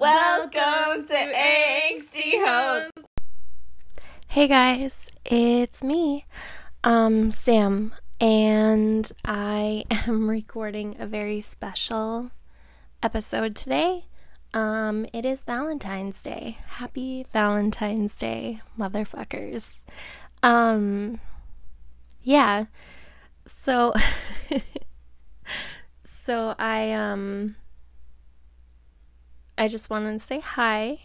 Welcome to Angsty Host. Hey guys, it's me, Sam, and I am recording a very special episode today. It is Valentine's Day. Happy Valentine's Day, motherfuckers. Yeah. So I just wanted to say hi,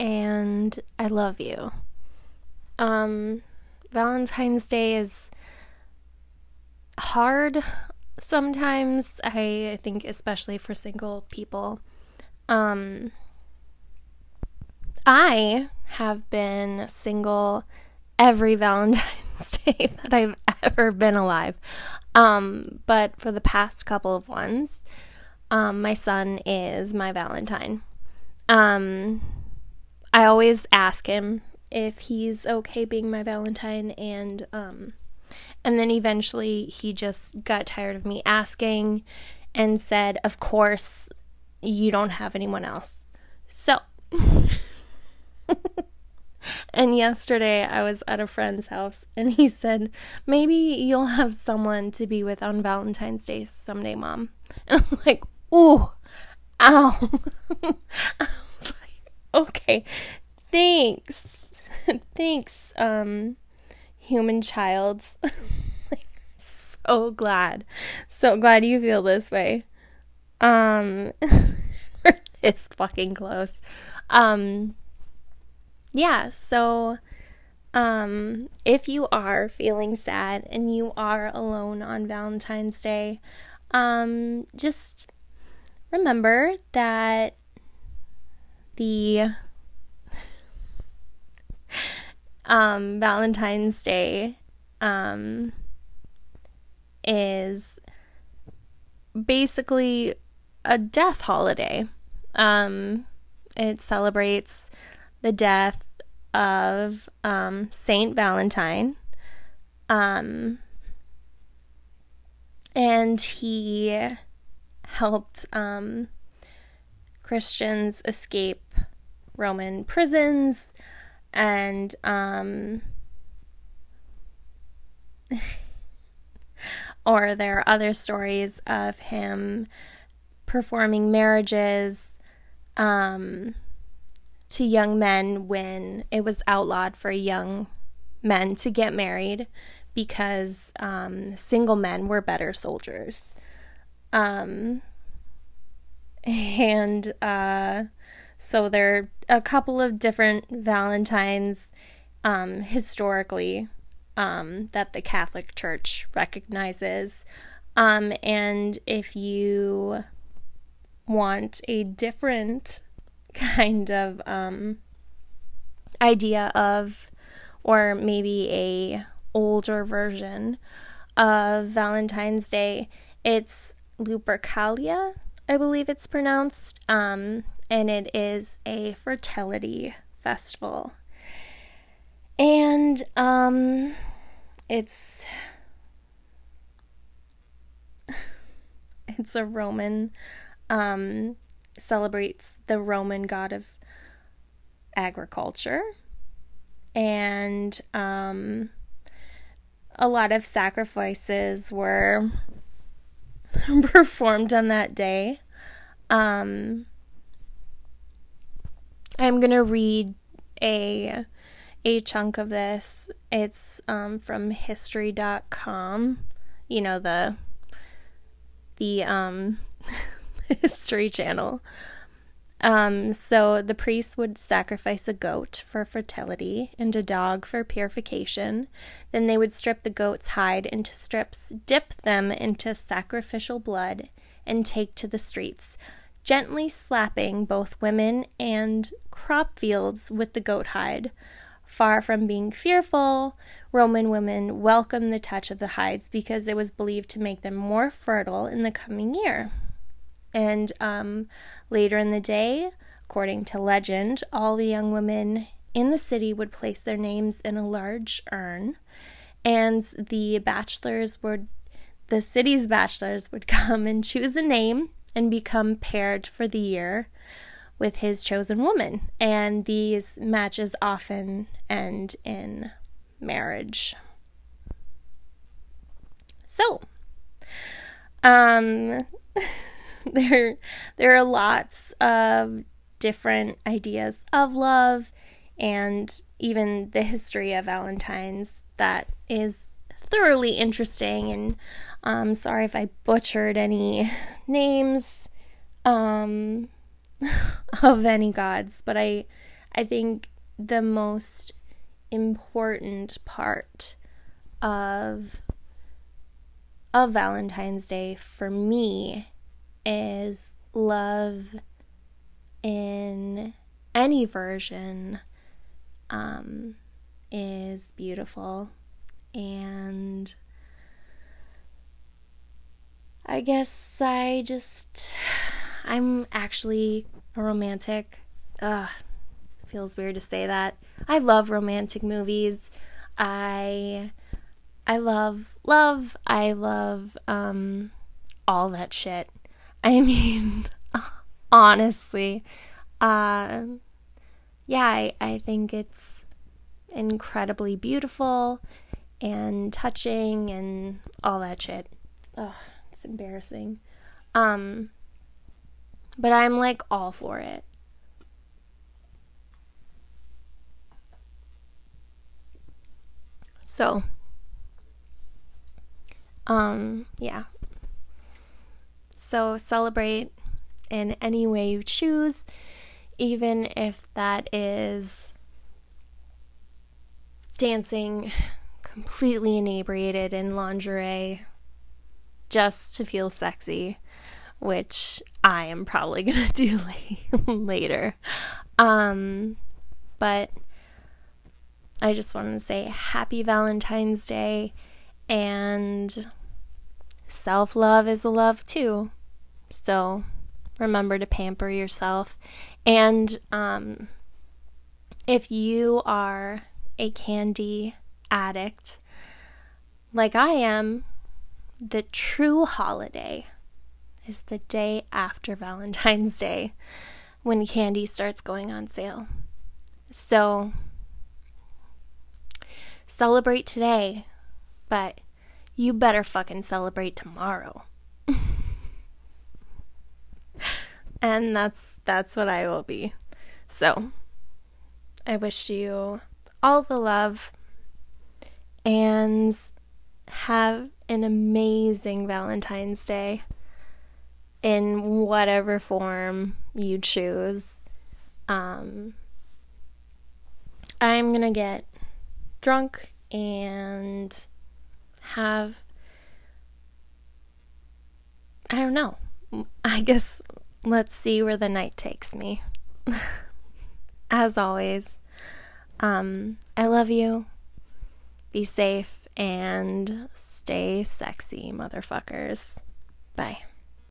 and I love you. Valentine's Day is hard sometimes, I think, especially for single people. I have been single every Valentine's Day that I've ever been alive. But for the past couple of ones, my son is my Valentine. I always ask him if he's okay being my Valentine, and then eventually he just got tired of me asking and said, "Of course, you don't have anyone else." So, and yesterday I was at a friend's house and he said, "Maybe you'll have someone to be with on Valentine's Day someday, Mom." And I'm like, "Ooh, ow." I was like, "Okay, thanks." Thanks, human child. Like, so glad you feel this way. It's fucking close. Yeah, so if you are feeling sad and you are alone on Valentine's Day, just remember that the Valentine's Day is basically a death holiday. It celebrates the death of Saint Valentine, and he helped Christians escape Roman prisons, and or there are other stories of him performing marriages to young men when it was outlawed for young men to get married, because single men were better soldiers. So there are a couple of different Valentines historically that the Catholic Church recognizes. And if you want a different kind of idea of, or maybe a older version of Valentine's Day, it's Lupercalia, I believe it's pronounced, and it is a fertility festival, and it's a Roman, celebrates the Roman god of agriculture, and a lot of sacrifices were performed on that day. I'm gonna read a chunk of this. It's from history.com, you know, the History Channel. So the priests would sacrifice a goat for fertility and a dog for purification. Then they would strip the goat's hide into strips, dip them into sacrificial blood, and take to the streets, gently slapping both women and crop fields with the goat hide. Far from being fearful, Roman women welcomed the touch of the hides because it was believed to make them more fertile in the coming year. And later in the day, according to legend, all the young women in the city would place their names in a large urn, and the city's bachelors would come and choose a name and become paired for the year, with his chosen woman. And these matches often end in marriage. So, there are lots of different ideas of love and even the history of Valentine's that is thoroughly interesting. And I'm sorry if I butchered any names of any gods, but I think the most important part of Valentine's Day for me is love in any version is beautiful. And I guess I'm actually a romantic. Feels weird to say that. I love romantic movies. I love love. I love all that shit. I mean, honestly, I think it's incredibly beautiful and touching and all that shit. Ugh, it's embarrassing. But I'm like all for it. So, yeah. So celebrate in any way you choose, even if that is dancing completely inebriated in lingerie just to feel sexy, which I am probably going to do later. But I just wanted to say happy Valentine's Day, and self-love is a love too. So remember to pamper yourself. And if you are a candy addict like I am, the true holiday is the day after Valentine's Day, when candy starts going on sale. So celebrate today, but you better fucking celebrate tomorrow. And that's what I will be. So I wish you all the love, and have an amazing Valentine's Day in whatever form you choose. I'm gonna get drunk and have, I don't know, I guess let's see where the night takes me. As always, I love you. Be safe and stay sexy, motherfuckers. Bye.